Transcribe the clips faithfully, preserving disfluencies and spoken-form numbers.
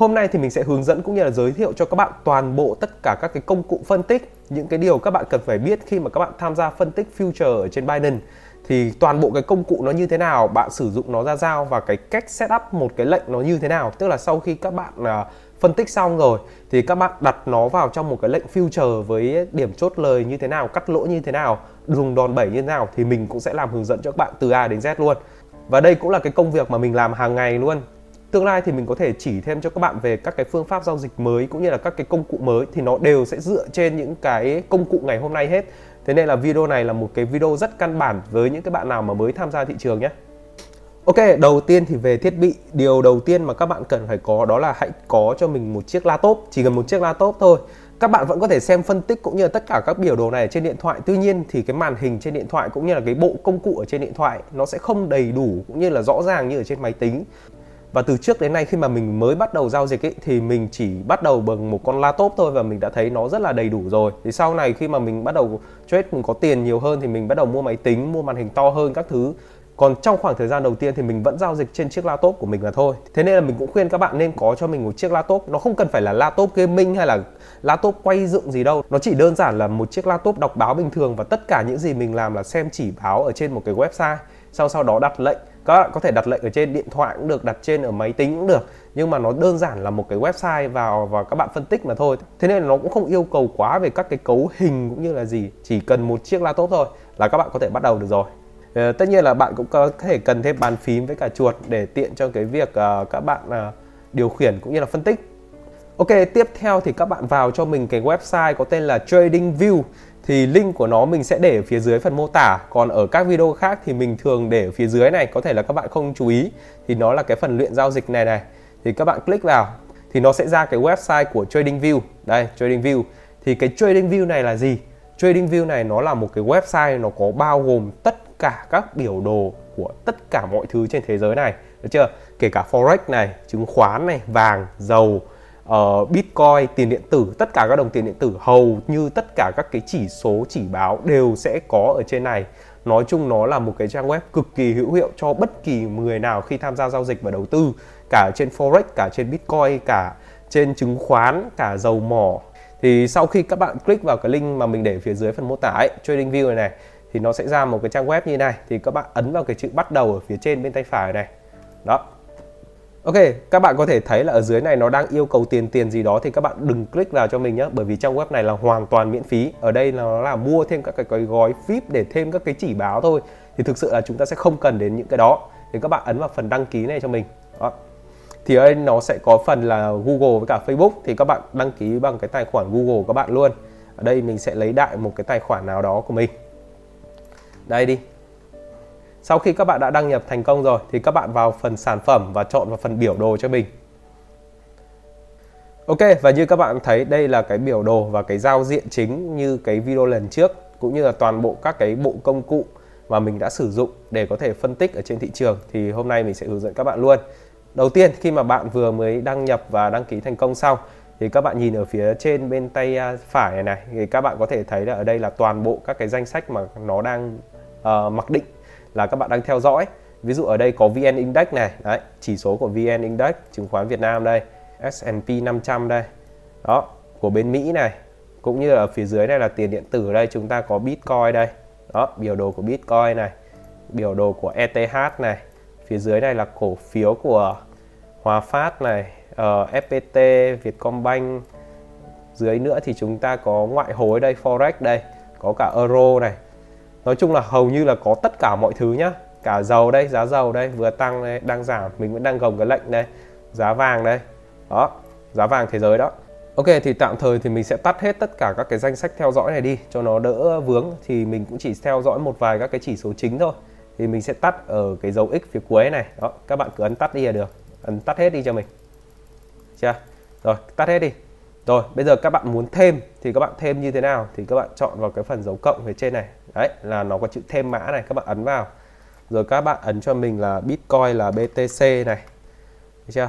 Hôm nay thì mình sẽ hướng dẫn cũng như là giới thiệu cho các bạn toàn bộ tất cả các cái công cụ phân tích, những cái điều các bạn cần phải biết khi mà các bạn tham gia phân tích future ở trên Binance. Thì toàn bộ cái công cụ nó như thế nào, bạn sử dụng nó ra sao và cái cách setup một cái lệnh nó như thế nào. Tức là sau khi các bạn uh, phân tích xong rồi thì các bạn đặt nó vào trong một cái lệnh future với điểm chốt lời như thế nào, cắt lỗ như thế nào, dùng đòn bẩy như thế nào thì mình cũng sẽ làm hướng dẫn cho các bạn từ A đến Z luôn. Và đây cũng là cái công việc mà mình làm hàng ngày luôn. Tương lai thì mình có thể chỉ thêm cho các bạn về các cái phương pháp giao dịch mới cũng như là các cái công cụ mới thì nó đều sẽ dựa trên những cái công cụ ngày hôm nay hết. Thế nên là video này là một cái video rất căn bản với những cái bạn nào mà mới tham gia thị trường nhé. Ok, đầu tiên thì về thiết bị, điều đầu tiên mà các bạn cần phải có đó là hãy có cho mình một chiếc laptop, chỉ cần một chiếc laptop thôi. Các bạn vẫn có thể xem phân tích cũng như là tất cả các biểu đồ này trên điện thoại. Tuy nhiên thì cái màn hình trên điện thoại cũng như là cái bộ công cụ ở trên điện thoại nó sẽ không đầy đủ cũng như là rõ ràng như ở trên máy tính. Và từ trước đến nay khi mà mình mới bắt đầu giao dịch ấy, thì mình chỉ bắt đầu bằng một con laptop thôi và mình đã thấy nó rất là đầy đủ rồi. Thì sau này khi mà mình bắt đầu trade, mình có tiền nhiều hơn thì mình bắt đầu mua máy tính, mua màn hình to hơn các thứ. Còn trong khoảng thời gian đầu tiên thì mình vẫn giao dịch trên chiếc laptop của mình là thôi. Thế nên là mình cũng khuyên các bạn nên có cho mình một chiếc laptop. Nó không cần phải là laptop gaming hay là laptop quay dựng gì đâu. Nó chỉ đơn giản là một chiếc laptop đọc báo bình thường và tất cả những gì mình làm là xem chỉ báo ở trên một cái website. Sau sau đó đặt lệnh. Các bạn có thể đặt lệnh ở trên điện thoại cũng được, đặt trên ở máy tính cũng được. Nhưng mà nó đơn giản là một cái website vào và các bạn phân tích mà thôi. Thế nên nó cũng không yêu cầu quá về các cái cấu hình cũng như là gì. Chỉ cần một chiếc laptop thôi là các bạn có thể bắt đầu được rồi. Uh, tất nhiên là bạn cũng có thể cần thêm bàn phím với cả chuột để tiện cho cái việc uh, các bạn uh, điều khiển cũng như là phân tích. Ok, tiếp theo thì các bạn vào cho mình cái website có tên là TradingView. Thì link của nó mình sẽ để ở phía dưới phần mô tả. Còn ở các video khác thì mình thường để ở phía dưới này, có thể là các bạn không chú ý. Thì nó là cái phần luyện giao dịch này này. Thì các bạn click vào thì nó sẽ ra cái website của TradingView. Đây, TradingView. Thì cái TradingView này là gì? TradingView này nó là một cái website, nó có bao gồm tất cả các biểu đồ của tất cả mọi thứ trên thế giới này, được chưa? Kể cả Forex này, chứng khoán này, vàng, dầu, uh, Bitcoin, tiền điện tử, tất cả các đồng tiền điện tử, hầu như tất cả các cái chỉ số chỉ báo đều sẽ có ở trên này. Nói chung nó là một cái trang web cực kỳ hữu hiệu cho bất kỳ người nào khi tham gia giao dịch và đầu tư, cả trên Forex, cả trên Bitcoin, cả trên chứng khoán, cả dầu mỏ. Thì sau khi các bạn click vào cái link mà mình để phía dưới phần mô tả ấy, TradingView này này, thì nó sẽ ra một cái trang web như này. Thì các bạn ấn vào cái chữ bắt đầu ở phía trên bên tay phải này. Đó. Ok, các bạn có thể thấy là ở dưới này nó đang yêu cầu tiền tiền gì đó. Thì các bạn đừng click vào cho mình nhé, bởi vì trang web này là hoàn toàn miễn phí. Ở đây nó là mua thêm các cái gói vê i pê để thêm các cái chỉ báo thôi. Thì thực sự là chúng ta sẽ không cần đến những cái đó. Thì các bạn ấn vào phần đăng ký này cho mình. Đó. Thì ở đây nó sẽ có phần là Google với cả Facebook. Thì các bạn đăng ký bằng cái tài khoản Google các bạn luôn. Ở đây mình sẽ lấy đại một cái tài khoản nào đó của mình. Đây đi. Sau khi các bạn đã đăng nhập thành công rồi thì các bạn vào phần sản phẩm và chọn vào phần biểu đồ cho mình. Ok, và như các bạn thấy đây là cái biểu đồ và cái giao diện chính như cái video lần trước, cũng như là toàn bộ các cái bộ công cụ mà mình đã sử dụng để có thể phân tích ở trên thị trường. Thì hôm nay mình sẽ hướng dẫn các bạn luôn. Đầu tiên khi mà bạn vừa mới đăng nhập và đăng ký thành công xong thì các bạn nhìn ở phía trên bên tay phải này này, thì các bạn có thể thấy là ở đây là toàn bộ các cái danh sách mà nó đang uh, mặc định là các bạn đang theo dõi. Ví dụ ở đây có vê en Index này, đấy, chỉ số của vê en Index, chứng khoán Việt Nam đây, S and P năm trăm đây, đó, của bên Mỹ này, cũng như là ở phía dưới này là tiền điện tử đây, chúng ta có Bitcoin đây, đó, biểu đồ của Bitcoin này, biểu đồ của E T H này, phía dưới này là cổ phiếu của Hòa Phát này, Uh, F P T, Vietcombank. Dưới nữa thì chúng ta có ngoại hối đây, Forex đây, có cả euro này. Nói chung là hầu như là có tất cả mọi thứ nhá. Cả dầu đây, giá dầu đây, vừa tăng đây, đang giảm, mình vẫn đang gồng cái lệnh đây. Giá vàng đây, đó, giá vàng thế giới đó. Ok, thì tạm thời thì mình sẽ tắt hết tất cả các cái danh sách theo dõi này đi cho nó đỡ vướng. Thì mình cũng chỉ theo dõi một vài các cái chỉ số chính thôi. Thì mình sẽ tắt ở cái dấu X phía cuối này. Đó, các bạn cứ ấn tắt đi là được. Ấn tắt hết đi cho mình. Chưa? Rồi, tắt hết đi. Rồi, bây giờ các bạn muốn thêm thì các bạn thêm như thế nào? Thì các bạn chọn vào cái phần dấu cộng phía trên này. Đấy, là nó có chữ thêm mã này, các bạn ấn vào. Rồi các bạn ấn cho mình là Bitcoin là B T C này. Được chưa?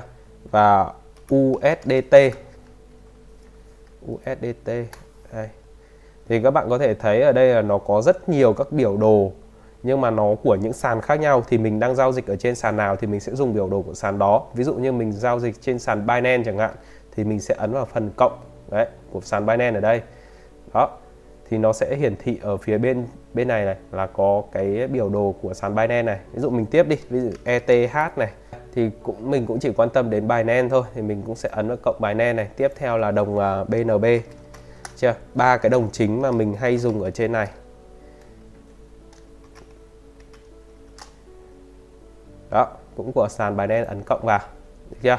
Và U S D T. U S D T. Đây. Thì các bạn có thể thấy ở đây là nó có rất nhiều các biểu đồ nhưng mà nó của những sàn khác nhau, thì mình đang giao dịch ở trên sàn nào thì mình sẽ dùng biểu đồ của sàn đó. Ví dụ như mình giao dịch trên sàn Binance chẳng hạn, thì mình sẽ ấn vào phần cộng đấy, của sàn Binance ở đây. Đó, thì nó sẽ hiển thị ở phía bên bên này này là có cái biểu đồ của sàn Binance này. Ví dụ mình tiếp đi, ví dụ e tê hát này, thì cũng mình cũng chỉ quan tâm đến Binance thôi, thì mình cũng sẽ ấn vào cộng Binance này. Tiếp theo là đồng uh, bê en bê, chưa? Ba cái đồng chính mà mình hay dùng ở trên này. Đó, cũng của sàn Binance, ấn cộng vào, được chưa?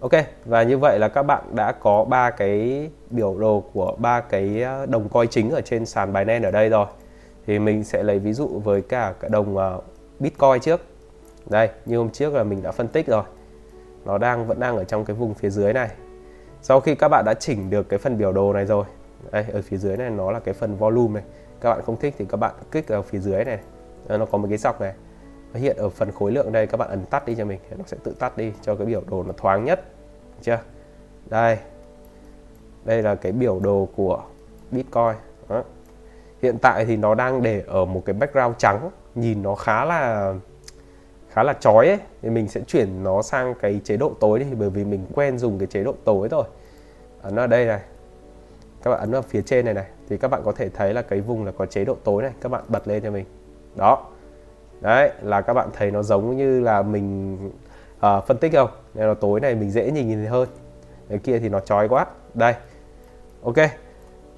Ok, và như vậy là các bạn đã có ba cái biểu đồ của ba cái đồng coin chính ở trên sàn Binance ở đây rồi. Thì mình sẽ lấy ví dụ với cả cái đồng Bitcoin trước. Đây, như hôm trước là mình đã phân tích rồi. Nó đang vẫn đang ở trong cái vùng phía dưới này. Sau khi các bạn đã chỉnh được cái phần biểu đồ này rồi. Đây, ở phía dưới này nó là cái phần volume này. Các bạn không thích thì các bạn click ở phía dưới này. Đó, nó có một cái dọc này. Hiện ở phần khối lượng đây, các bạn ấn tắt đi cho mình, nó sẽ tự tắt đi cho cái biểu đồ nó thoáng nhất. Được chưa? Đây, đây là cái biểu đồ của Bitcoin. Đó. Hiện tại thì nó đang để ở một cái background trắng, nhìn nó khá là khá là chói ấy. Thì mình sẽ chuyển nó sang cái chế độ tối đi, bởi vì mình quen dùng cái chế độ tối rồi. Ấn ở đây này, các bạn ấn vào phía trên này này, thì các bạn có thể thấy là cái vùng là có chế độ tối này, các bạn bật lên cho mình. Đó. Đấy, là các bạn thấy nó giống như là mình à, phân tích không? Nên là tối này mình dễ nhìn hơn. Cái kia thì nó chói quá. Đây. Ok.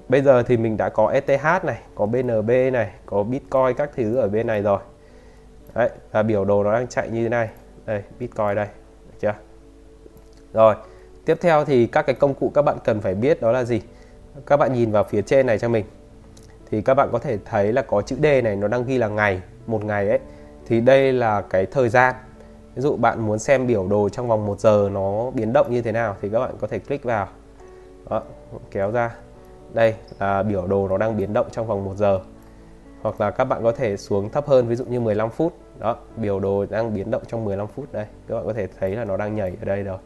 Bây giờ thì mình đã có e tê hát này, có bê en bê này, có Bitcoin các thứ ở bên này rồi. Đấy, là biểu đồ nó đang chạy như thế này. Đây, Bitcoin đây. Được chưa? Rồi. Tiếp theo thì các cái công cụ các bạn cần phải biết đó là gì? Các bạn nhìn vào phía trên này cho mình. Thì các bạn có thể thấy là có chữ D này, nó đang ghi là ngày. Một ngày ấy, thì đây là cái thời gian. Ví dụ bạn muốn xem biểu đồ trong vòng một giờ nó biến động như thế nào thì các bạn có thể click vào. Đó, kéo ra. Đây là biểu đồ nó đang biến động trong vòng một giờ. Hoặc là các bạn có thể xuống thấp hơn, ví dụ như mười lăm phút. Đó, biểu đồ đang biến động trong mười lăm phút đây. Các bạn có thể thấy là nó đang nhảy ở đây rồi.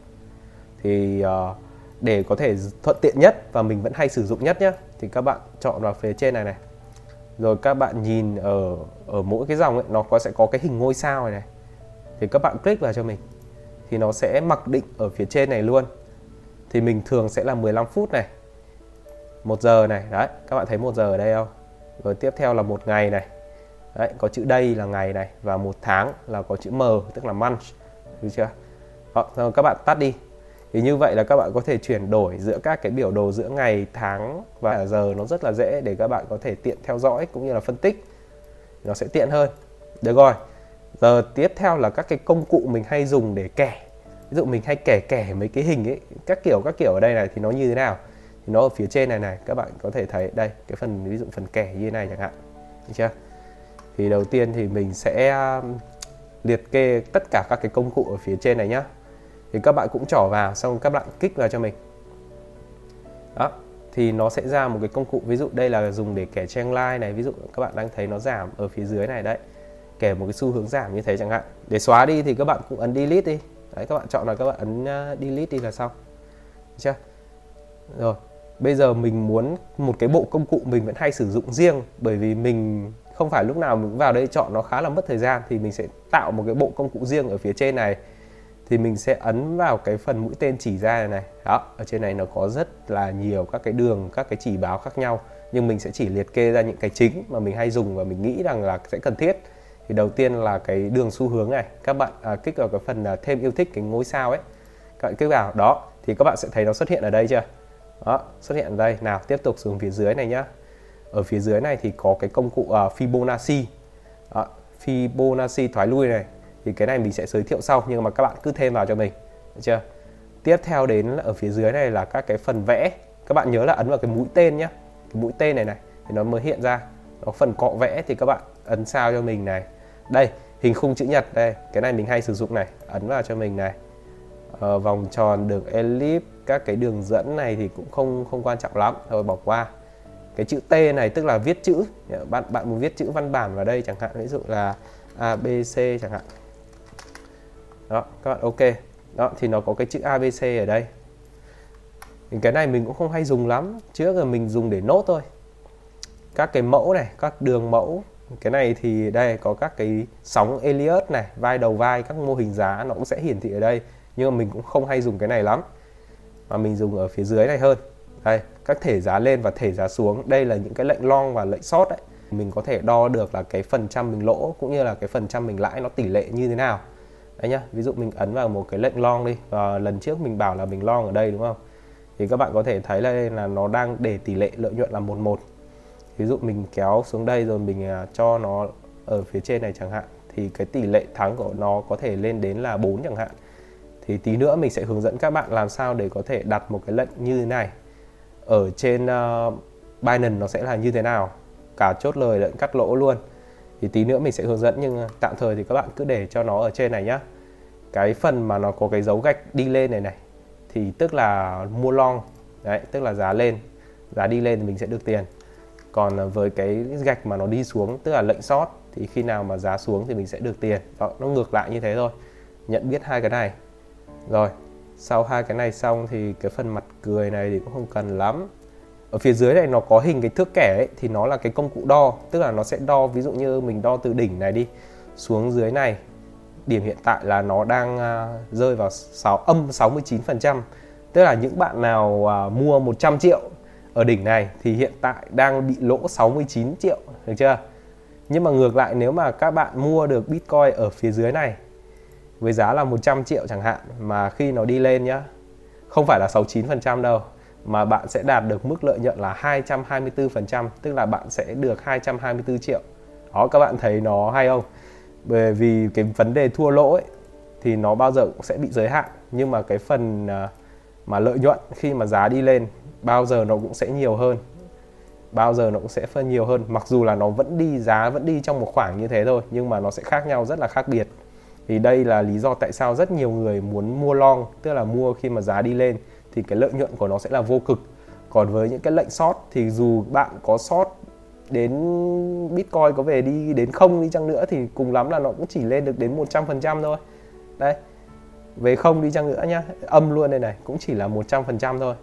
Thì uh, để có thể thuận tiện nhất và mình vẫn hay sử dụng nhất nhé, thì các bạn chọn vào phía trên này này. Rồi các bạn nhìn ở ở mỗi cái dòng ấy, nó có sẽ có cái hình ngôi sao này này. Thì các bạn click vào cho mình. Thì nó sẽ mặc định ở phía trên này luôn. Thì mình thường sẽ là mười lăm phút này, một giờ này. Đấy, các bạn thấy một giờ ở đây không? Rồi tiếp theo là một ngày này. Đấy, có chữ day là ngày này. Và một tháng là có chữ M, tức là month. Được chưa? Đó, rồi các bạn tắt đi. Thì như vậy là các bạn có thể chuyển đổi giữa các cái biểu đồ giữa ngày, tháng và giờ, nó rất là dễ để các bạn có thể tiện theo dõi cũng như là phân tích. Nó sẽ tiện hơn. Được rồi. Giờ tiếp theo là các cái công cụ mình hay dùng để kẻ. Ví dụ mình hay kẻ kẻ mấy cái hình ấy, các kiểu các kiểu ở đây này thì nó như thế nào? Thì nó ở phía trên này này, các bạn có thể thấy đây, cái phần ví dụ phần kẻ như thế này chẳng hạn. Được chưa? Thì đầu tiên thì mình sẽ liệt kê tất cả các cái công cụ ở phía trên này nhá. Thì các bạn cũng trỏ vào, xong các bạn kích vào cho mình. Đó, thì nó sẽ ra một cái công cụ. Ví dụ đây là dùng để kẻ trendline này. Ví dụ các bạn đang thấy nó giảm ở phía dưới này đấy, kẻ một cái xu hướng giảm như thế chẳng hạn. Để xóa đi thì các bạn cũng ấn delete đi. Đấy, các bạn chọn là các bạn ấn delete đi là xong. Được chưa? Rồi, bây giờ mình muốn một cái bộ công cụ mình vẫn hay sử dụng riêng, bởi vì mình không phải lúc nào mình vào đây chọn, nó khá là mất thời gian. Thì mình sẽ tạo một cái bộ công cụ riêng ở phía trên này. Thì mình sẽ ấn vào cái phần mũi tên chỉ ra này này. Đó, ở trên này nó có rất là nhiều các cái đường, các cái chỉ báo khác nhau. Nhưng mình sẽ chỉ liệt kê ra những cái chính mà mình hay dùng và mình nghĩ rằng là sẽ cần thiết. Thì đầu tiên là cái đường xu hướng này. Các bạn à, kích vào cái phần à, thêm yêu thích cái ngôi sao ấy. Các bạn kích vào, đó. Thì các bạn sẽ thấy nó xuất hiện ở đây chưa? Đó, xuất hiện ở đây. Nào, tiếp tục xuống phía dưới này nhá. Ở phía dưới này thì có cái công cụ à, Fibonacci. Đó, Fibonacci thoái lui này. Thì cái này mình sẽ giới thiệu sau, nhưng mà các bạn cứ thêm vào cho mình. Được chưa? Tiếp theo đến ở phía dưới này là các cái phần vẽ. Các bạn nhớ là ấn vào cái mũi tên nhé. Cái mũi tên này này thì nó mới hiện ra. Nó phần cọ vẽ thì các bạn ấn sao cho mình này. Đây, hình khung chữ nhật đây. Cái này mình hay sử dụng này. Ấn vào cho mình này. Ờ, vòng tròn, đường elip, các cái đường dẫn này thì cũng không không quan trọng lắm. Thôi bỏ qua. Cái chữ T này tức là viết chữ. Bạn bạn muốn viết chữ văn bản vào đây chẳng hạn. Ví dụ là a bê xê chẳng hạn. Đó, các bạn ok. Đó, thì nó có cái chữ a bê xê ở đây. Thì cái này mình cũng không hay dùng lắm. Trước là mình dùng để nốt thôi. Các cái mẫu này, các đường mẫu, Cái này thì đây có các cái sóng Elliott này, vai đầu vai, các mô hình giá nó cũng sẽ hiển thị ở đây. Nhưng mà mình cũng không hay dùng cái này lắm, mà mình dùng ở phía dưới này hơn. Đây, các thể giá lên và thể giá xuống. Đây là những cái lệnh long và lệnh short đấy. Mình có thể đo được là cái phần trăm mình lỗ cũng như là cái phần trăm mình lãi nó tỷ lệ như thế nào. Đấy nhá, ví dụ mình ấn vào một cái lệnh long đi. Và lần trước mình bảo là mình long ở đây đúng không? Thì các bạn có thể thấy là, đây là nó đang để tỷ lệ lợi nhuận là một một. Ví dụ mình kéo xuống đây rồi mình cho nó ở phía trên này chẳng hạn, thì cái tỷ lệ thắng của nó có thể lên đến là bốn chẳng hạn. Thì tí nữa mình sẽ hướng dẫn các bạn làm sao để có thể đặt một cái lệnh như thế này ở trên uh, Binance, nó sẽ là như thế nào, cả chốt lời lẫn cắt lỗ luôn. Thì tí nữa mình sẽ hướng dẫn, nhưng tạm thời thì các bạn cứ để cho nó ở trên này nhá. Cái phần mà nó có cái dấu gạch đi lên này này thì tức là mua long đấy, tức là giá lên, giá đi lên thì mình sẽ được tiền. Còn với cái gạch mà nó đi xuống tức là lệnh short, thì khi nào mà giá xuống thì mình sẽ được tiền. Đó, nó ngược lại như thế thôi. Nhận biết hai cái này rồi, sau hai cái này xong thì cái phần mặt cười này thì cũng không cần lắm. Ở phía dưới này nó có hình cái thước kẻ ấy, thì nó là cái công cụ đo, tức là nó sẽ đo, ví dụ như mình đo từ đỉnh này đi xuống dưới này, điểm hiện tại là nó đang uh, rơi vào âm sáu mươi chín phần trăm. Tức là những bạn nào uh, mua một trăm triệu ở đỉnh này thì hiện tại đang bị lỗ sáu mươi chín triệu, được chưa? Nhưng mà ngược lại, nếu mà các bạn mua được Bitcoin ở phía dưới này với giá là một trăm triệu chẳng hạn, mà khi nó đi lên nhá, không phải là sáu mươi chín phần trăm đâu, mà bạn sẽ đạt được mức lợi nhuận là hai trăm hai mươi tư phần trăm, tức là bạn sẽ được hai trăm hai mươi tư triệu. Đó, các bạn thấy nó hay không? Bởi vì cái vấn đề thua lỗ ấy, thì nó bao giờ cũng sẽ bị giới hạn, nhưng mà cái phần mà lợi nhuận khi mà giá đi lên bao giờ nó cũng sẽ nhiều hơn, bao giờ nó cũng sẽ phân nhiều hơn. Mặc dù là nó vẫn đi, giá vẫn đi trong một khoảng như thế thôi, nhưng mà nó sẽ khác nhau, rất là khác biệt. Thì đây là lý do tại sao rất nhiều người muốn mua long, tức là mua khi mà giá đi lên thì cái lợi nhuận của nó sẽ là vô cực. Còn với những cái lệnh short thì dù bạn có short đến Bitcoin có về đi đến không đi chăng nữa thì cùng lắm là nó cũng chỉ lên được đến một trăm phần trăm thôi. Đây, về không đi chăng nữa nhá, âm luôn đây này, cũng chỉ là một trăm phần trăm thôi.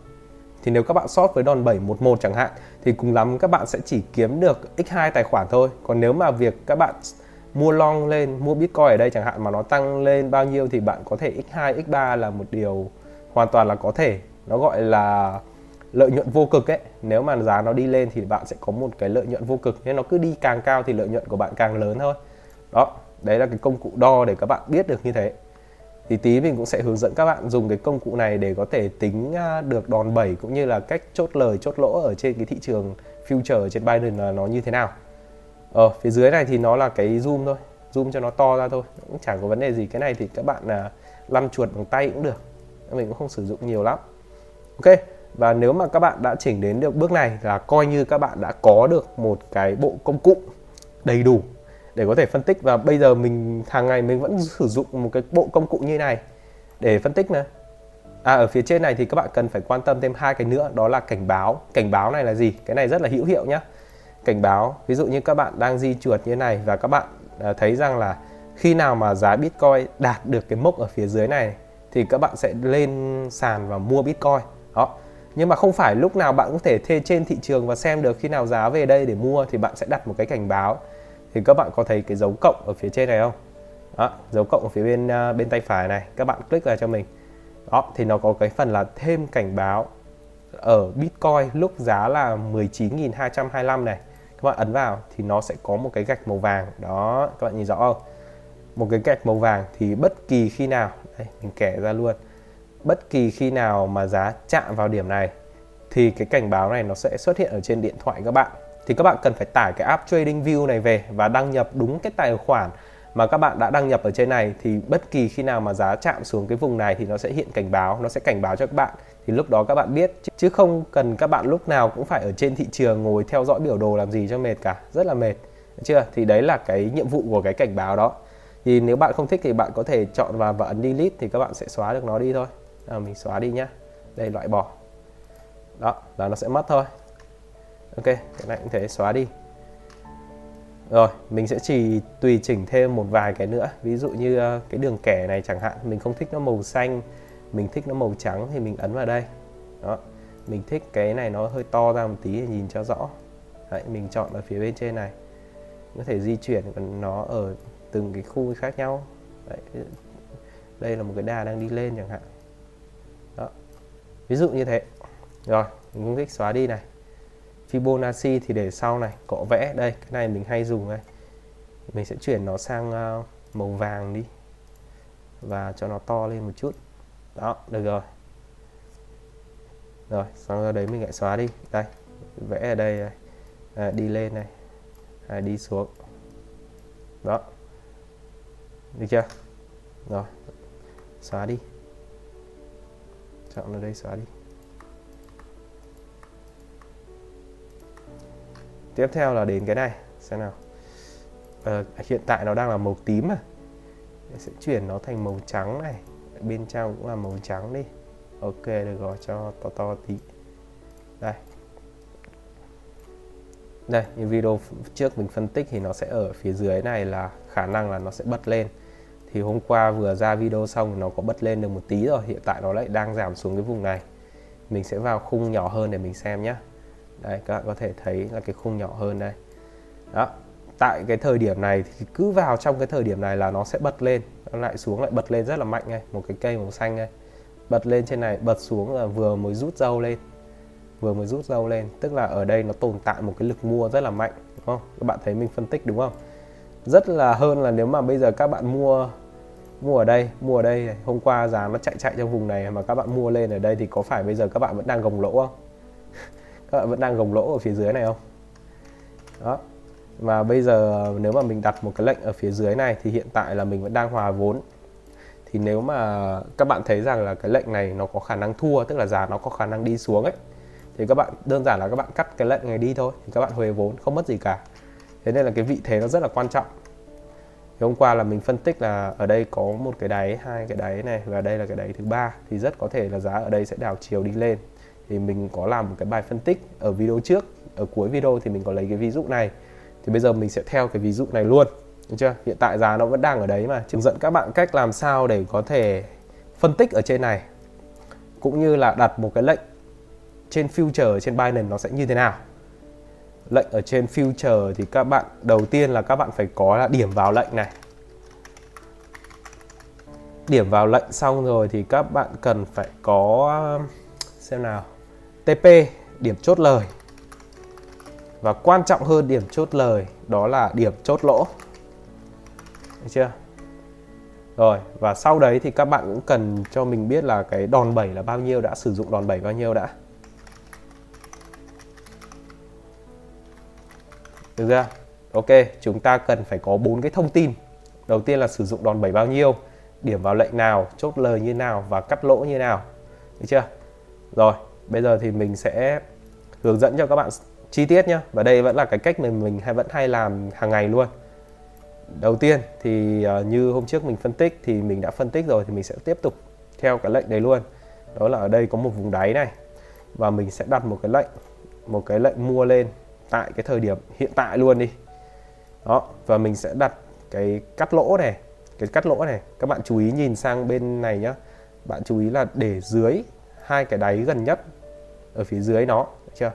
Thì nếu các bạn short với đòn bảy một một chẳng hạn thì cùng lắm các bạn sẽ chỉ kiếm được nhân hai tài khoản thôi. Còn nếu mà việc các bạn mua long lên, mua Bitcoin ở đây chẳng hạn mà nó tăng lên bao nhiêu thì bạn có thể nhân hai, nhân ba là một điều hoàn toàn là có thể. Nó gọi là lợi nhuận vô cực ấy. Nếu mà giá nó đi lên thì bạn sẽ có một cái lợi nhuận vô cực, nên nó cứ đi càng cao thì lợi nhuận của bạn càng lớn thôi. Đó, đấy là cái công cụ đo để các bạn biết được như thế. Thì tí mình cũng sẽ hướng dẫn các bạn dùng cái công cụ này để có thể tính được đòn bẩy cũng như là cách chốt lời, chốt lỗ ở trên cái thị trường future trên Binance là nó như thế nào. Ở phía dưới này thì nó là cái zoom thôi, zoom cho nó to ra thôi, cũng chẳng có vấn đề gì. Cái này thì các bạn là lăn chuột bằng tay cũng được, mình cũng không sử dụng nhiều lắm. Ok, và nếu mà các bạn đã chỉnh đến được bước này là coi như các bạn đã có được một cái bộ công cụ đầy đủ để có thể phân tích. Và bây giờ mình hàng ngày mình vẫn sử dụng một cái bộ công cụ như này để phân tích này. À, ở phía trên này thì các bạn cần phải quan tâm thêm hai cái nữa, đó là cảnh báo. Cảnh báo này là gì? Cái này rất là hữu hiệu nhá. Cảnh báo, ví dụ như các bạn đang di chuột như thế này và các bạn thấy rằng là khi nào mà giá Bitcoin đạt được cái mốc ở phía dưới này thì các bạn sẽ lên sàn và mua Bitcoin. Đó. Nhưng mà không phải lúc nào bạn có thể thuê trên thị trường và xem được khi nào giá về đây để mua, thì bạn sẽ đặt một cái cảnh báo. Thì các bạn có thấy cái dấu cộng ở phía trên này không? Đó, dấu cộng ở phía bên bên tay phải này, các bạn click vào cho mình. Đó, thì nó có cái phần là thêm cảnh báo ở Bitcoin lúc giá là mười chín nghìn hai trăm hai mươi lăm này. Các bạn ấn vào thì nó sẽ có một cái gạch màu vàng. Đó, các bạn nhìn rõ không? Một cái gạch màu vàng thì bất kỳ khi nào, đây, mình kẻ ra luôn. Bất kỳ khi nào mà giá chạm vào điểm này thì cái cảnh báo này nó sẽ xuất hiện ở trên điện thoại các bạn. Thì các bạn cần phải tải cái app TradingView này về và đăng nhập đúng cái tài khoản mà các bạn đã đăng nhập ở trên này, thì bất kỳ khi nào mà giá chạm xuống cái vùng này thì nó sẽ hiện cảnh báo, nó sẽ cảnh báo cho các bạn. Thì lúc đó các bạn biết, chứ không cần các bạn lúc nào cũng phải ở trên thị trường ngồi theo dõi biểu đồ làm gì cho mệt cả, rất là mệt, được chưa? Thì đấy là cái nhiệm vụ của cái cảnh báo đó. Thì nếu bạn không thích thì bạn có thể chọn vào và ấn delete thì các bạn sẽ xóa được nó đi thôi. À, mình xóa đi nhá, đây, loại bỏ, đó là nó sẽ mất thôi. Ok, cái này cũng thế, xóa đi. Rồi, mình sẽ chỉ tùy chỉnh thêm một vài cái nữa. Ví dụ như cái đường kẻ này chẳng hạn, mình không thích nó màu xanh, mình thích nó màu trắng thì mình ấn vào đây. Đó, mình thích cái này nó hơi to ra một tí để nhìn cho rõ. Đấy, mình chọn ở phía bên trên này. có thể di chuyển, còn nó ở từng cái khu khác nhau. Đấy, đây là một cái đà đang đi lên chẳng hạn. Đó, ví dụ như thế. Rồi mình cũng thích xóa đi này. Fibonacci thì để sau này, cọ vẽ đây, cái này mình hay dùng đây. Mình sẽ chuyển nó sang màu vàng đi và cho nó to lên một chút. Đó, được rồi. Rồi, xong rồi đấy mình lại xóa đi. Đây, vẽ ở đây này. À, đi lên này, à, đi xuống. Đó, được chưa? Rồi, xóa đi. Chọn ở đây xóa đi. Tiếp theo là đến cái này, xem nào. À, hiện tại nó đang là màu tím à. Mình sẽ chuyển nó thành màu trắng này. Bên trong cũng là màu trắng đi. Ok, được rồi, cho to to tí. Đây. Đây, như video trước mình phân tích thì nó sẽ ở phía dưới này là khả năng là nó sẽ bật lên. Thì hôm qua vừa ra video xong nó có bật lên được một tí rồi. Hiện tại nó lại đang giảm xuống cái vùng này. Mình sẽ vào khung nhỏ hơn để mình xem nhé. Đây, các bạn có thể thấy là cái khung nhỏ hơn đây. Đó, tại cái thời điểm này thì cứ vào trong cái thời điểm này là nó sẽ bật lên. Nó lại xuống, lại bật lên rất là mạnh này. Một cái cây màu xanh này. Bật lên trên này, bật xuống là vừa mới rút dâu lên. Vừa mới rút dâu lên, tức là ở đây nó tồn tại một cái lực mua rất là mạnh, đúng không? Các bạn thấy mình phân tích đúng không? Rất là hơn là nếu mà bây giờ các bạn mua mua ở đây, mua ở đây này. Hôm qua giá nó chạy chạy trong vùng này mà các bạn mua lên ở đây thì có phải bây giờ các bạn vẫn đang gồng lỗ không? Các bạn vẫn đang gồng lỗ ở phía dưới này không? Đó. Mà bây giờ nếu mà mình đặt một cái lệnh ở phía dưới này thì hiện tại là mình vẫn đang hòa vốn. Thì nếu mà các bạn thấy rằng là cái lệnh này nó có khả năng thua, tức là giá nó có khả năng đi xuống ấy, thì các bạn đơn giản là các bạn cắt cái lệnh này đi thôi, thì các bạn huề vốn không mất gì cả. Thế nên là cái vị thế nó rất là quan trọng. Thì hôm qua là mình phân tích là ở đây có một cái đáy, hai cái đáy này và đây là cái đáy thứ ba, thì rất có thể là giá ở đây sẽ đảo chiều đi lên. Thì mình có làm một cái bài phân tích ở video trước, ở cuối video thì mình có lấy cái ví dụ này. Thì bây giờ mình sẽ theo cái ví dụ này luôn. Đúng chưa? Hiện tại giá nó vẫn đang ở đấy mà. Chỉ dẫn các bạn cách làm sao để có thể phân tích ở trên này, cũng như là đặt một cái lệnh trên future, trên Binance nó sẽ như thế nào. Lệnh ở trên future thì các bạn đầu tiên là các bạn phải có là điểm vào lệnh này. Điểm vào lệnh xong rồi thì các bạn cần phải có, xem nào, tê pê, điểm chốt lời. Và quan trọng hơn điểm chốt lời đó là điểm chốt lỗ. Được chưa? Rồi, và sau đấy thì các bạn cũng cần cho mình biết là cái đòn bẩy là bao nhiêu đã, sử dụng đòn bẩy bao nhiêu đã. Được chưa? Ok, chúng ta cần phải có bốn cái thông tin. Đầu tiên là sử dụng đòn bẩy bao nhiêu, điểm vào lệnh nào, chốt lời như nào và cắt lỗ như nào. Được chưa? Rồi, bây giờ thì mình sẽ hướng dẫn cho các bạn chi tiết nhé. Và đây vẫn là cái cách mình mình hay vẫn hay làm hàng ngày luôn. Đầu tiên thì như hôm trước mình phân tích thì mình đã phân tích rồi, thì mình sẽ tiếp tục theo cái lệnh đấy luôn. Đó là ở đây có một vùng đáy này và mình sẽ đặt một cái lệnh, một cái lệnh mua lên tại cái thời điểm hiện tại luôn đi. Đó, và mình sẽ đặt cái cắt lỗ này, cái cắt lỗ này. Các bạn chú ý nhìn sang bên này nhá. Bạn chú ý là để dưới hai cái đáy gần nhất ở phía dưới nó, được chưa?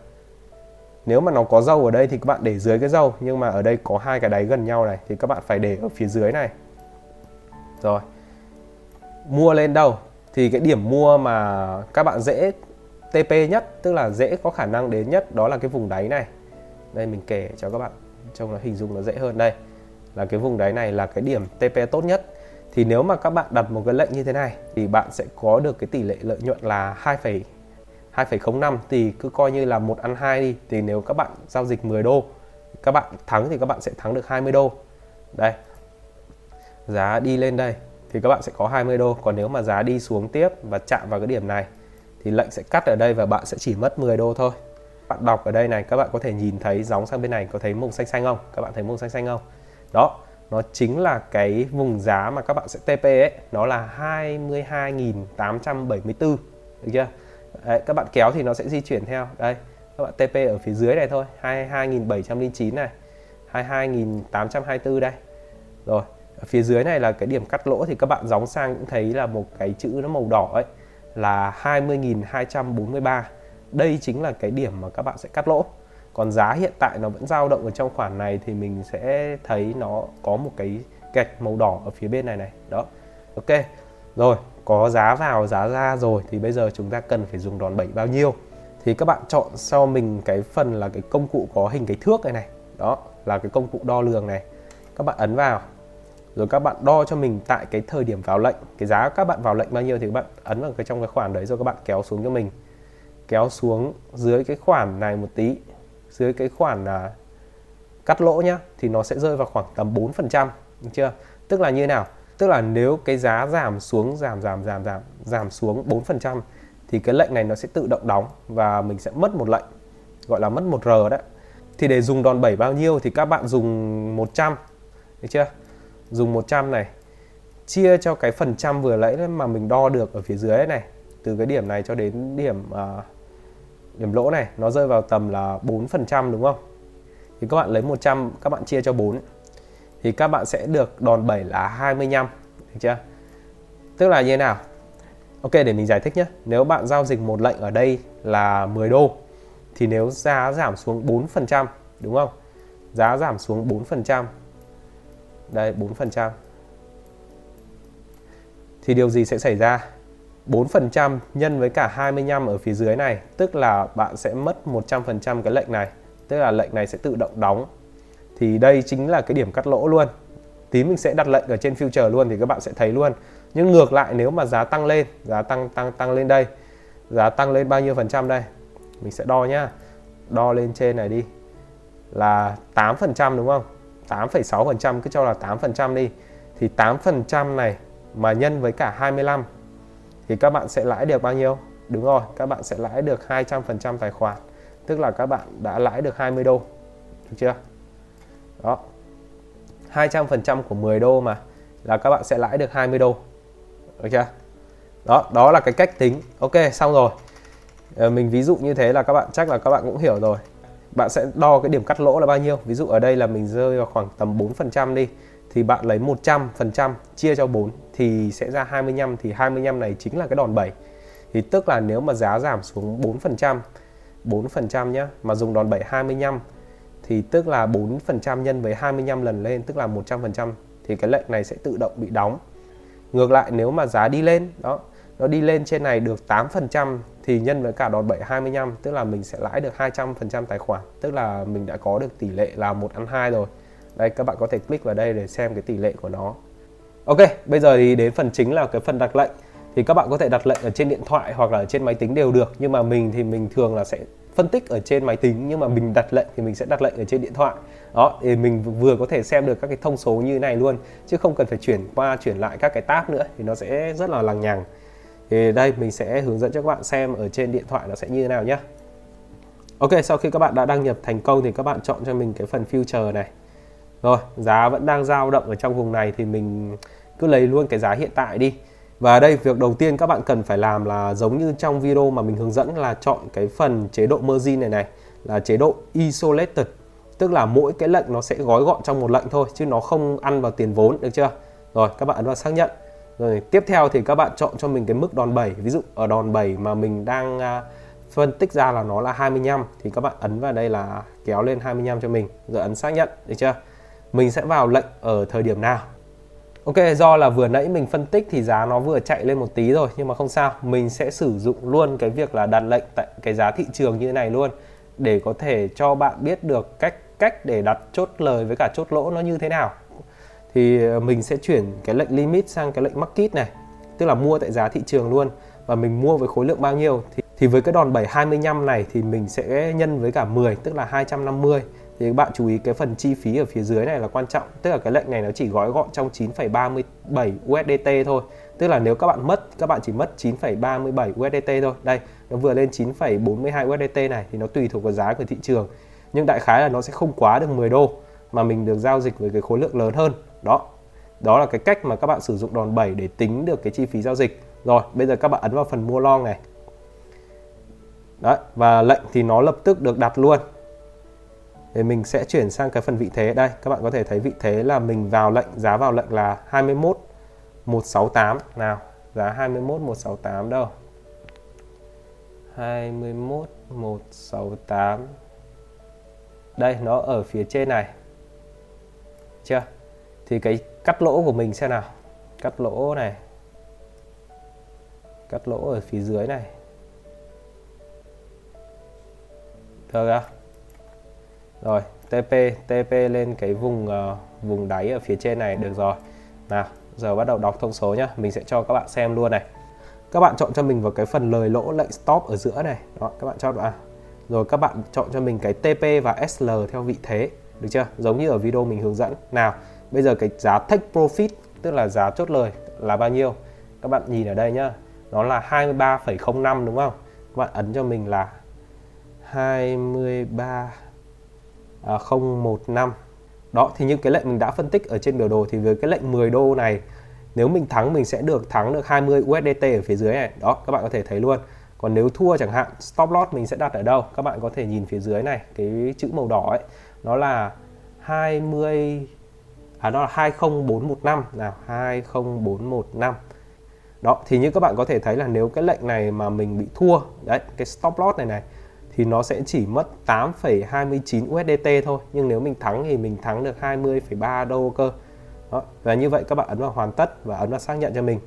Nếu mà nó có dâu ở đây thì các bạn để dưới cái dâu, nhưng mà ở đây có hai cái đáy gần nhau này thì các bạn phải để ở phía dưới này. Rồi. Mua lên đâu? Thì cái điểm mua mà các bạn dễ tê pê nhất, tức là dễ có khả năng đến nhất, đó là cái vùng đáy này. Đây mình kể cho các bạn trông nó hình dung nó dễ hơn. Đây là cái vùng đáy này là cái điểm tê pê tốt nhất. Thì nếu mà các bạn đặt một cái lệnh như thế này thì bạn sẽ có được cái tỷ lệ lợi nhuận là hai phẩy không năm. Thì cứ coi như là một ăn hai đi. Thì nếu các bạn giao dịch mười đô, các bạn thắng thì các bạn sẽ thắng được hai mươi đô. Đây, giá đi lên đây thì các bạn sẽ có hai mươi đô. Còn nếu mà giá đi xuống tiếp và chạm vào cái điểm này thì lệnh sẽ cắt ở đây và bạn sẽ chỉ mất mười đô thôi. Bạn đọc ở đây này, các bạn có thể nhìn thấy gióng sang bên này, có thấy màu xanh xanh không? Các bạn thấy màu xanh xanh không? Đó, nó chính là cái vùng giá mà các bạn sẽ tê pê ấy, nó là hai mươi hai nghìn tám trăm bảy mươi tư. Được chưa? Đấy, các bạn kéo thì nó sẽ di chuyển theo. Đây, các bạn tê pê ở phía dưới này thôi, hai mươi hai nghìn bảy trăm lẻ chín này, hai mươi hai nghìn tám trăm hai mươi tư đây. Rồi, ở phía dưới này là cái điểm cắt lỗ thì các bạn gióng sang cũng thấy là một cái chữ nó màu đỏ ấy, là hai mươi nghìn hai trăm bốn mươi ba. Đây chính là cái điểm mà các bạn sẽ cắt lỗ. Còn giá hiện tại nó vẫn dao động ở trong khoản này thì mình sẽ thấy nó có một cái gạch màu đỏ ở phía bên này này. Đó. Ok. Rồi, có giá vào giá ra rồi thì bây giờ chúng ta cần phải dùng đòn bẩy bao nhiêu? Thì các bạn chọn cho mình cái phần là cái công cụ có hình cái thước này này. Đó, là cái công cụ đo lường này. Các bạn ấn vào. Rồi các bạn đo cho mình tại cái thời điểm vào lệnh, cái giá các bạn vào lệnh bao nhiêu thì các bạn ấn vào cái trong cái khoản đấy, rồi các bạn kéo xuống cho mình. Kéo xuống dưới cái khoản này một tí, dưới cái khoản là cắt lỗ nhá, thì nó sẽ rơi vào khoảng tầm bốn phần trăm, được chưa? Tức là như nào? Tức là nếu cái giá giảm xuống giảm giảm giảm giảm giảm xuống bốn phần trăm thì cái lệnh này nó sẽ tự động đóng và mình sẽ mất một lệnh, gọi là mất một R đấy. Thì để dùng đòn bẩy bao nhiêu thì các bạn dùng một trăm, được chưa? Dùng một trăm này chia cho cái phần trăm vừa nãy mà mình đo được ở phía dưới này, từ cái điểm này cho đến điểm uh, điểm lỗ này, nó rơi vào tầm là bốn phần trăm, đúng không? Thì các bạn lấy một trăm, các bạn chia cho bốn thì các bạn sẽ được đòn bẩy là hai mươi lăm, được chưa? Tức là như thế nào? Ok, để mình giải thích nhé. Nếu bạn giao dịch một lệnh ở đây là mười đô thì nếu giá giảm xuống bốn phần trăm, đúng không? Giá giảm xuống bốn phần trăm. Đây, bốn phần trăm. Thì điều gì sẽ xảy ra? bốn phần trăm nhân với cả hai mươi lăm ở phía dưới này, tức là bạn sẽ mất một trăm phần trăm cái lệnh này, tức là lệnh này sẽ tự động đóng. Thì đây chính là cái điểm cắt lỗ luôn. Tí mình sẽ đặt lệnh ở trên future luôn thì các bạn sẽ thấy luôn. Nhưng ngược lại, nếu mà giá tăng lên, giá tăng tăng tăng lên đây. Giá tăng lên bao nhiêu phần trăm đây? Mình sẽ đo nhá. Đo lên trên này đi. Là tám phần trăm, đúng không? tám phẩy sáu phần trăm, cứ cho là tám phần trăm đi. Thì tám phần trăm này mà nhân với cả hai mươi lăm thì các bạn sẽ lãi được bao nhiêu? Đúng rồi, các bạn sẽ lãi được hai trăm phần trăm tài khoản. Tức là các bạn đã lãi được hai mươi đô. Được chưa? Đó. hai trăm phần trăm của mười đô mà, là các bạn sẽ lãi được hai mươi đô. Được chưa? Đó, đó là cái cách tính. Ok, xong rồi. Mình ví dụ như thế là các bạn chắc là các bạn cũng hiểu rồi. Bạn sẽ đo cái điểm cắt lỗ là bao nhiêu. Ví dụ ở đây là mình rơi vào khoảng tầm bốn phần trăm đi. Thì bạn lấy một trăm phần trăm chia cho bốn thì sẽ ra hai mươi lăm. Thì hai mươi lăm này chính là cái đòn bẩy. Thì tức là nếu mà giá giảm xuống bốn phần trăm, bốn phần trăm nhá, mà dùng đòn bẩy hai mươi lăm thì tức là bốn phần trăm nhân với hai mươi lăm lần lên, tức là một trăm phần trăm. Thì cái lệnh này sẽ tự động bị đóng. Ngược lại, nếu mà giá đi lên, đó, nó đi lên trên này được tám phần trăm thì nhân với cả đòn bẩy hai mươi lăm, tức là mình sẽ lãi được hai trăm phần trăm tài khoản, tức là mình đã có được tỷ lệ là một ăn hai rồi. Đây, các bạn có thể click vào đây để xem cái tỷ lệ của nó. Ok, bây giờ thì đến phần chính là cái phần đặt lệnh. Thì các bạn có thể đặt lệnh ở trên điện thoại hoặc là ở trên máy tính đều được, nhưng mà mình thì mình thường là sẽ phân tích ở trên máy tính, nhưng mà mình đặt lệnh thì mình sẽ đặt lệnh ở trên điện thoại. Đó, để mình vừa có thể xem được các cái thông số như thế này luôn, chứ không cần phải chuyển qua chuyển lại các cái tab nữa thì nó sẽ rất là lằng nhằng. Thì đây mình sẽ hướng dẫn cho các bạn xem ở trên điện thoại nó sẽ như thế nào nhé. Ok, sau khi các bạn đã đăng nhập thành công thì các bạn chọn cho mình cái phần future này. Rồi, giá vẫn đang dao động ở trong vùng này thì mình cứ lấy luôn cái giá hiện tại đi. Và đây, việc đầu tiên các bạn cần phải làm là giống như trong video mà mình hướng dẫn, là chọn cái phần chế độ margin này này, là chế độ isolated. Tức là mỗi cái lệnh nó sẽ gói gọn trong một lệnh thôi, chứ nó không ăn vào tiền vốn, được chưa? Rồi, các bạn ấn vào xác nhận. Rồi, tiếp theo thì các bạn chọn cho mình cái mức đòn bẩy. Ví dụ ở đòn bẩy mà mình đang phân tích ra là nó là hai mươi lăm thì các bạn ấn vào đây là kéo lên hai mươi lăm cho mình, rồi ấn xác nhận, được chưa? Mình sẽ vào lệnh ở thời điểm nào? Ok, do là vừa nãy mình phân tích thì giá nó vừa chạy lên một tí rồi, nhưng mà không sao, mình sẽ sử dụng luôn cái việc là đặt lệnh tại cái giá thị trường như thế này luôn, để có thể cho bạn biết được cách cách để đặt chốt lời với cả chốt lỗ nó như thế nào. Thì mình sẽ chuyển cái lệnh limit sang cái lệnh market này, tức là mua tại giá thị trường luôn, và mình mua với khối lượng bao nhiêu thì, thì với cái đòn bẩy hai mươi lăm này thì mình sẽ nhân với cả mười, tức là hai trăm năm mươi. Thì các bạn chú ý cái phần chi phí ở phía dưới này là quan trọng, tức là cái lệnh này nó chỉ gói gọn trong chín phẩy ba mươi bảy u ét đê tê thôi, tức là nếu các bạn mất, các bạn chỉ mất chín phẩy ba mươi bảy u ét đê tê thôi. Đây, nó vừa lên chín phẩy bốn mươi hai u ét đê tê này thì nó tùy thuộc vào giá của thị trường, nhưng đại khái là nó sẽ không quá được mười đô mà mình được giao dịch với cái khối lượng lớn hơn. Đó, đó là cái cách mà các bạn sử dụng đòn bẩy để tính được cái chi phí giao dịch. Rồi, bây giờ các bạn ấn vào phần mua long này. Đấy, và lệnh thì nó lập tức được đặt luôn. Thì mình sẽ chuyển sang cái phần vị thế. Đây, các bạn có thể thấy vị thế là mình vào lệnh, giá vào lệnh là hai mươi mốt một trăm sáu mươi tám. Nào, giá hai mươi mốt một trăm sáu mươi tám đâu? hai mươi mốt một trăm sáu mươi tám. Đây, nó ở phía trên này. Chưa? Thì cái cắt lỗ của mình xem nào. Cắt lỗ này. Cắt lỗ ở phía dưới này. Được không? Rồi, tê pê, tê pê lên cái vùng uh, vùng đáy ở phía trên này, được rồi. Nào, giờ bắt đầu đọc thông số nhá. Mình sẽ cho các bạn xem luôn này. Các bạn chọn cho mình vào cái phần lời lỗ lệnh stop ở giữa này. Đó, các bạn chọn vào. Rồi các bạn chọn cho mình cái tê pê và ét lờ theo vị thế, được chưa? Giống như ở video mình hướng dẫn. Nào, bây giờ cái giá take profit, tức là giá chốt lời là bao nhiêu? Các bạn nhìn ở đây nhá. Nó là hai mươi ba phẩy không năm đúng không? Các bạn ấn cho mình là hai mươi ba phẩy không một năm. Đó, thì những cái lệnh mình đã phân tích ở trên biểu đồ, thì với cái lệnh mười đô này, nếu mình thắng mình sẽ được thắng được hai mươi u ét đê tê ở phía dưới này. Đó, các bạn có thể thấy luôn. Còn nếu thua chẳng hạn, stop loss mình sẽ đặt ở đâu? Các bạn có thể nhìn phía dưới này, cái chữ màu đỏ ấy, nó là hai mươi à nó là hai không bốn một năm, nào, hai không bốn một năm. Đó, thì như các bạn có thể thấy là nếu cái lệnh này mà mình bị thua, đấy, cái stop loss này này thì nó sẽ chỉ mất tám phẩy hai mươi chín u ét đê tê thôi, nhưng nếu mình thắng thì mình thắng được hai mươi phẩy ba đô cơ. Đó, và như vậy các bạn ấn vào hoàn tất và ấn vào xác nhận cho mình.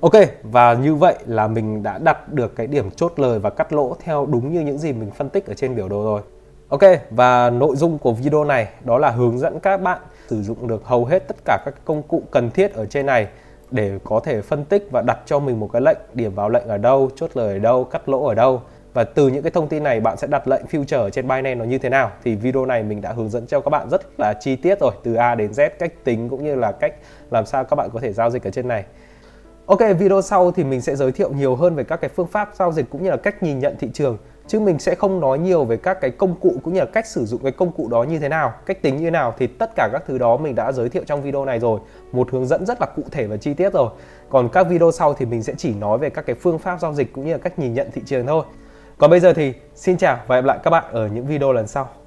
Ok, và như vậy là mình đã đặt được cái điểm chốt lời và cắt lỗ theo đúng như những gì mình phân tích ở trên biểu đồ rồi. Ok, và nội dung của video này đó là hướng dẫn các bạn sử dụng được hầu hết tất cả các công cụ cần thiết ở trên này để có thể phân tích và đặt cho mình một cái lệnh, điểm vào lệnh ở đâu, chốt lời ở đâu, cắt lỗ ở đâu. Và từ những cái thông tin này bạn sẽ đặt lệnh future ở trên Binance nó như thế nào. Thì video này mình đã hướng dẫn cho các bạn rất là chi tiết rồi, từ A đến Z, cách tính cũng như là cách làm sao các bạn có thể giao dịch ở trên này. Ok, video sau thì mình sẽ giới thiệu nhiều hơn về các cái phương pháp giao dịch cũng như là cách nhìn nhận thị trường. Chứ mình sẽ không nói nhiều về các cái công cụ cũng như là cách sử dụng cái công cụ đó như thế nào, cách tính như thế nào. Thì tất cả các thứ đó mình đã giới thiệu trong video này rồi, một hướng dẫn rất là cụ thể và chi tiết rồi. Còn các video sau thì mình sẽ chỉ nói về các cái phương pháp giao dịch cũng như là cách nhìn nhận thị trường thôi. Còn bây giờ thì xin chào và hẹn gặp lại các bạn ở những video lần sau.